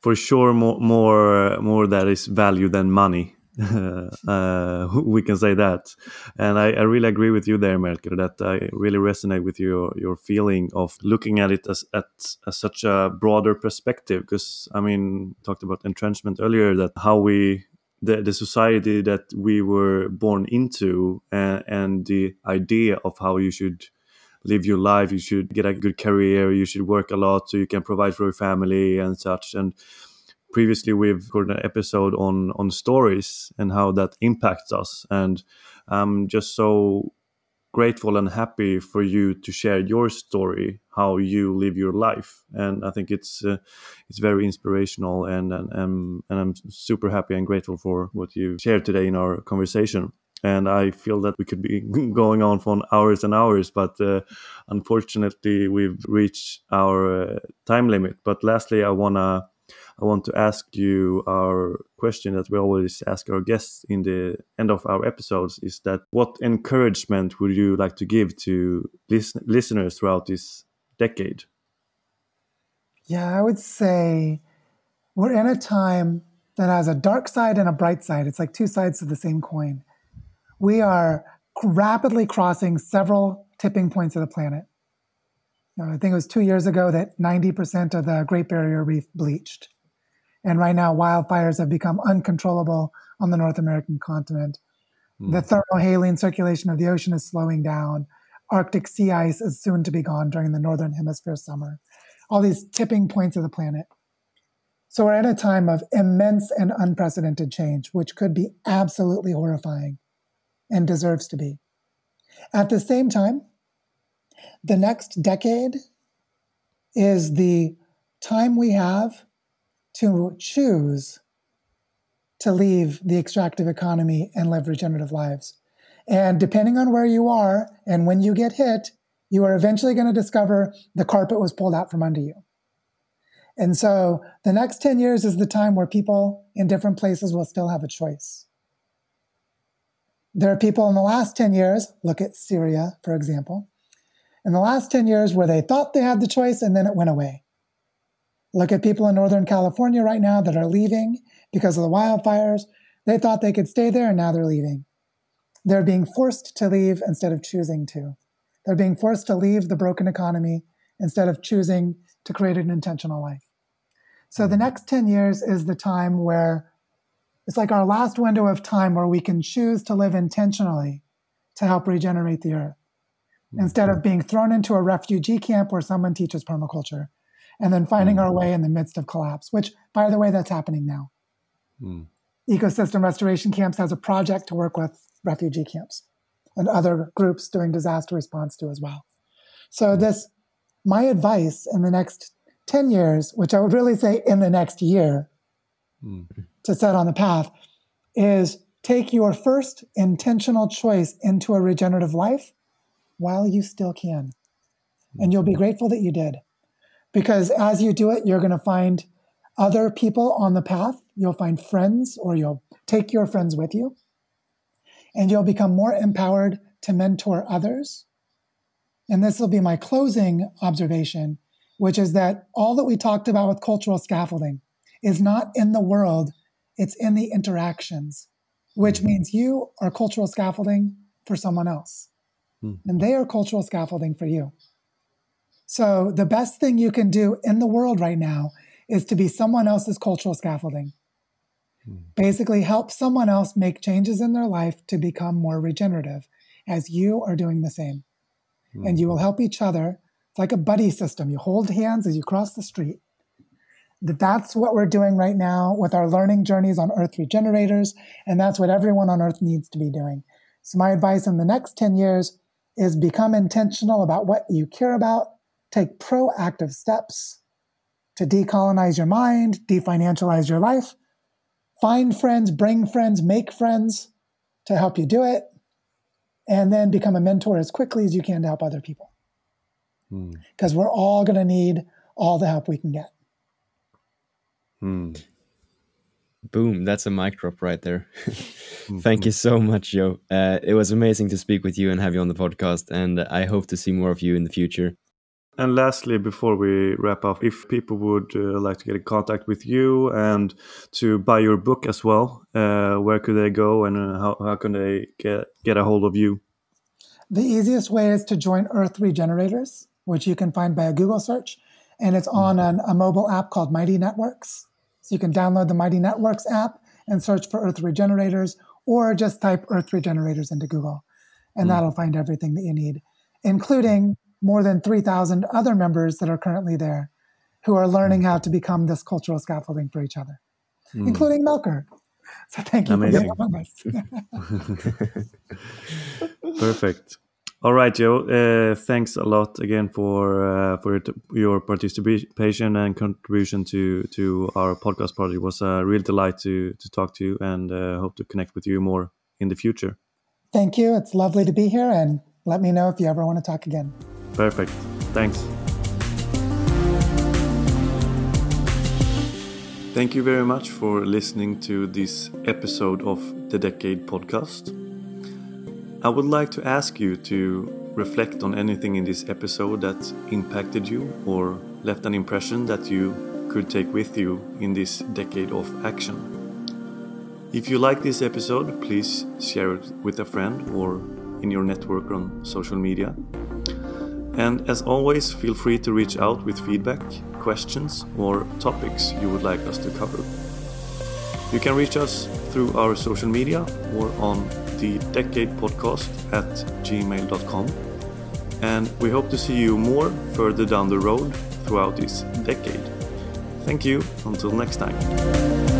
for sure more, more, more that is value than money. uh, we can say that. And I, I really agree with you there, Melker, that I really resonate with your, your feeling of looking at it as, at, as such a broader perspective. Because, I mean, talked about entrenchment earlier, that how we, the, the society that we were born into uh, and the idea of how you should live your life, you should get a good career, you should work a lot so you can provide for your family and such. And previously, we've got an episode on, on stories and how that impacts us. And I'm just so grateful and happy for you to share your story, how you live your life. And I think it's uh, it's very inspirational. And, and, and, and I'm super happy and grateful for what you shared today in our conversation. And I feel that we could be going on for hours and hours. But uh, unfortunately, we've reached our uh, time limit. But lastly, I want to... I want to ask you our question that we always ask our guests in the end of our episodes is that what encouragement would you like to give to listen- listeners throughout this decade? Yeah, I would say we're in a time that has a dark side and a bright side. It's like two sides of the same coin. We are rapidly crossing several tipping points of the planet. I think it was two years ago that ninety percent of the Great Barrier Reef bleached. And right now, wildfires have become uncontrollable on the North American continent. Mm. The thermohaline circulation of the ocean is slowing down. Arctic sea ice is soon to be gone during the Northern Hemisphere summer. All these tipping points of the planet. So we're at a time of immense and unprecedented change, which could be absolutely horrifying and deserves to be. At the same time, the next decade is the time we have to choose to leave the extractive economy and live regenerative lives. And depending on where you are and when you get hit, you are eventually going to discover the carpet was pulled out from under you. And so the next ten years is the time where people in different places will still have a choice. There are people in the last ten years, look at Syria, for example, in the last ten years where they thought they had the choice and then it went away. Look at people in Northern California right now that are leaving because of the wildfires. They thought they could stay there and now they're leaving. They're being forced to leave instead of choosing to. They're being forced to leave the broken economy instead of choosing to create an intentional life. So the next ten years is the time where it's like our last window of time where we can choose to live intentionally to help regenerate the earth, instead of being thrown into a refugee camp where someone teaches permaculture and then finding mm. our way in the midst of collapse, which, by the way, that's happening now. Mm. Ecosystem Restoration Camps has a project to work with refugee camps and other groups doing disaster response to as well. So this, my advice in the next ten years, which I would really say in the next year mm. to set on the path, is take your first intentional choice into a regenerative life while you still can. And you'll be grateful that you did. Because as you do it, you're going to find other people on the path. You'll find friends, or you'll take your friends with you. And you'll become more empowered to mentor others. And this will be my closing observation, which is that all that we talked about with cultural scaffolding is not in the world, it's in the interactions, which means you are cultural scaffolding for someone else. And they are cultural scaffolding for you. So the best thing you can do in the world right now is to be someone else's cultural scaffolding. Mm. Basically help someone else make changes in their life to become more regenerative as you are doing the same. Mm. And you will help each other. It's like a buddy system. You hold hands as you cross the street. That's what we're doing right now with our learning journeys on Earth Regenerators. And that's what everyone on Earth needs to be doing. So my advice in the next ten years is become intentional about what you care about, take proactive steps to decolonize your mind, definancialize your life, find friends, bring friends, make friends to help you do it, and then become a mentor as quickly as you can to help other people. Because hmm. we're all going to need all the help we can get. Hmm. Boom, that's a mic drop right there. Thank you so much, Joe. Uh, it was amazing to speak with you and have you on the podcast, and I hope to see more of you in the future. And lastly, before we wrap up, if people would uh, like to get in contact with you and to buy your book as well, uh, where could they go and uh, how, how can they get, get a hold of you? The easiest way is to join Earth Regenerators, which you can find by a Google search. And it's on an, a mobile app called Mighty Networks. So you can download the Mighty Networks app and search for Earth Regenerators, or just type Earth Regenerators into Google. And mm. that'll find everything that you need, including more than three thousand other members that are currently there who are learning how to become this cultural scaffolding for each other, mm. including Melker. So thank you Amazing. for being among us. Perfect. All right, Joe. Uh, thanks a lot again for uh, for your participation and contribution to, to our podcast project. It was a real delight to, to talk to you, and uh, hope to connect with you more in the future. Thank you. It's lovely to be here, and let me know if you ever want to talk again. Perfect. Thanks. Thank you very much for listening to this episode of The Decade Podcast. I would like to ask you to reflect on anything in this episode that impacted you or left an impression that you could take with you in this decade of action. If you like this episode, please share it with a friend or in your network on social media. And as always, feel free to reach out with feedback, questions, or topics you would like us to cover. You can reach us through our social media or on the decade podcast at gmail dot com. And we hope to see you more further down the road throughout this decade. Thank you. Until next time.